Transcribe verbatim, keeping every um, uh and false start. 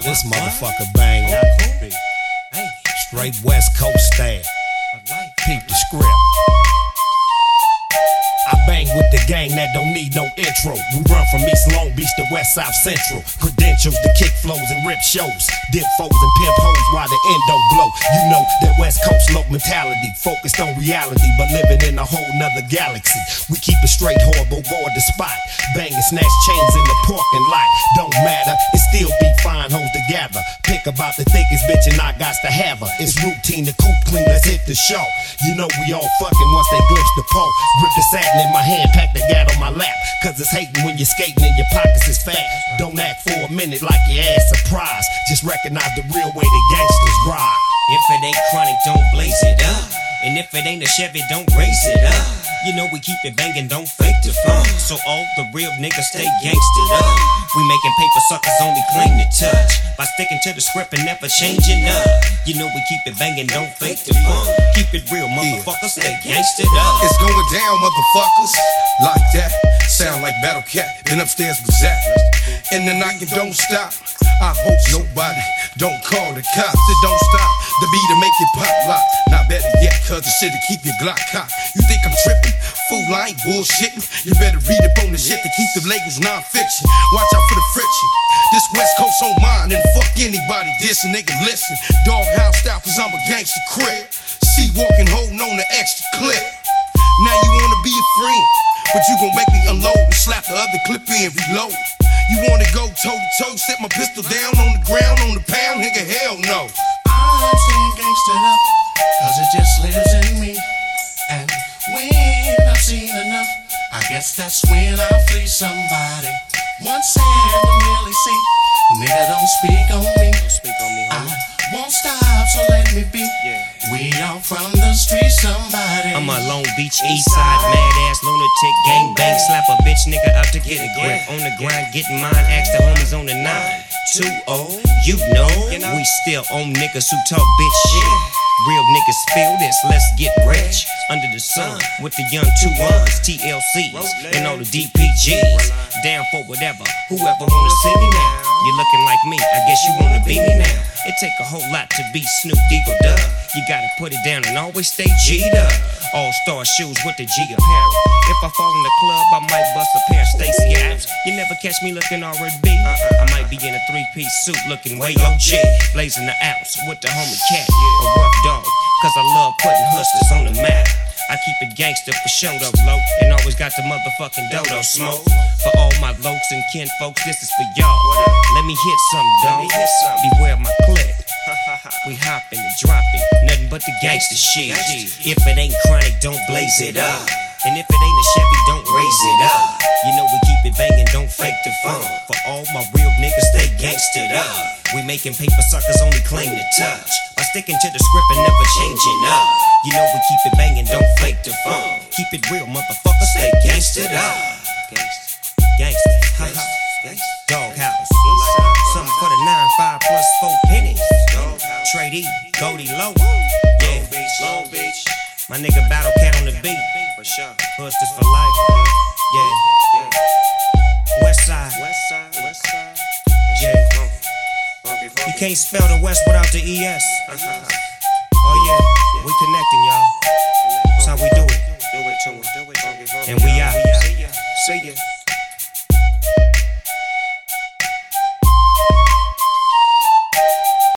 out. This motherfucker bang. Straight West Coast style. Peep the script. I bang with the gang that don't need no intro. We run from East Long Beach to West South Central. Credentials to kick flows and rip shows. Dip foes and pimp hoes while the end don't blow. You know that West Coast low mentality. Focused on reality but living in a whole nother galaxy. We keep it straight, horrible, guard the spot. Bang and snatch chains in the parking lot. Don't matter, it still be fine hoes to gather. Pick about the thickest bitch and I got to have her. It's routine to coop clean, let's hit the show. You know we all fucking once they glimpse the pole. Rip the satin in my hand, pack the gat on my lap. Cause it's hating when you're skating and your pockets is fat. Don't act for a minute like your ass surprised. Just recognize the real way the gangsters ride. If it ain't chronic, don't blaze it up. And if it ain't a Chevy, don't raise it up. You know we keep it banging, don't fake the fun. So all the real niggas stay gangstered up. We making paper suckers only claim to touch. By sticking to the script and never changing up. You know we keep it banging, don't fake the fun. Keep it real, motherfuckers, stay gangstered up. It's going down, motherfuckers. Like that, sound like Battlecat. Been upstairs with Zach. In the night, you don't stop. I hope nobody don't call the cops. It don't stop. The beat to make it pop lock. Not better yet, cause the shit'll keep your Glock cocked. You think I'm trippin'? Fool, I ain't bullshitting. You better read up on the shit to keep the labels non-fiction. Watch out for the friction. This West Coast on mine, and fuck anybody dissing, nigga, listen. Doghouse style, cause I'm a gangster crib. See walking, holding on the extra clip. Now you wanna be a friend, but you gon' make me unload and slap the other clip in, reload. You wanna go toe-to-toe, set my pistol down on the ground, on the pound, nigga, hell no. I'm staying gangstered up, cause it just lives in me. And when I've seen enough, I guess that's when I'll flee somebody. Once and really see, nigga, don't speak on me. Don't speak on me, homie. I won't stop, so let me be. Yeah. We all from the street, somebody. I'm a Long Beach Eastside mad ass lunatic gangbang. Slap a bitch nigga up to get a grip. On the grind, getting mine. Ask the homies on the nine two oh. You know we still on niggas who talk bitch shit. Real niggas feel this. Let's get rich under the sun with the young two ones, T L Cs and all the D P Gs. Down for whatever, whoever wanna see me now. You're looking like me. I guess you wanna be me now. It take a whole lot to be Snoop Dogg. You gotta put it down and always stay G'd up. All-star shoes with the G apparel. If I fall in the club, I might bust a pair of Stacy abs. You never catch me looking R and B. I might be in a three-piece suit looking way O G. Blazing the ounce with the homie cat. A rough dog, cause I love putting hustlers on the map. I keep it gangster for show though, low. And always got the motherfucking dodo smoke. For all my lokes and kin folks, this is for y'all. Let me hit something, dog. Beware my clip. We hoppin' and droppin', nothing but the gangster shit. If it ain't chronic, don't blaze it up. And if it ain't a Chevy, don't raise it up. You know we keep it bangin', don't fake the fun. For all my real niggas, stay gangstered up. We making paper suckers only claim to touch. By sticking to the script and never changing up. You know we keep it banging, don't fake the fun. Keep it real, motherfucker, stay gangstered up. Gangsta, gangsta, haha, gangsta. Doghouse, something for the nine five plus four pennies. Trade E, Goldie Low, yeah. Long Beach, Long Beach. My nigga Battlecat on the beat. For sure, hustlers for life, yeah. Westside, Westside, Westside, yeah. You can't spell the West without the E S. Oh yeah, we connecting, y'all. That's how we do it. Do it to 'em. And we out. See ya. See ya.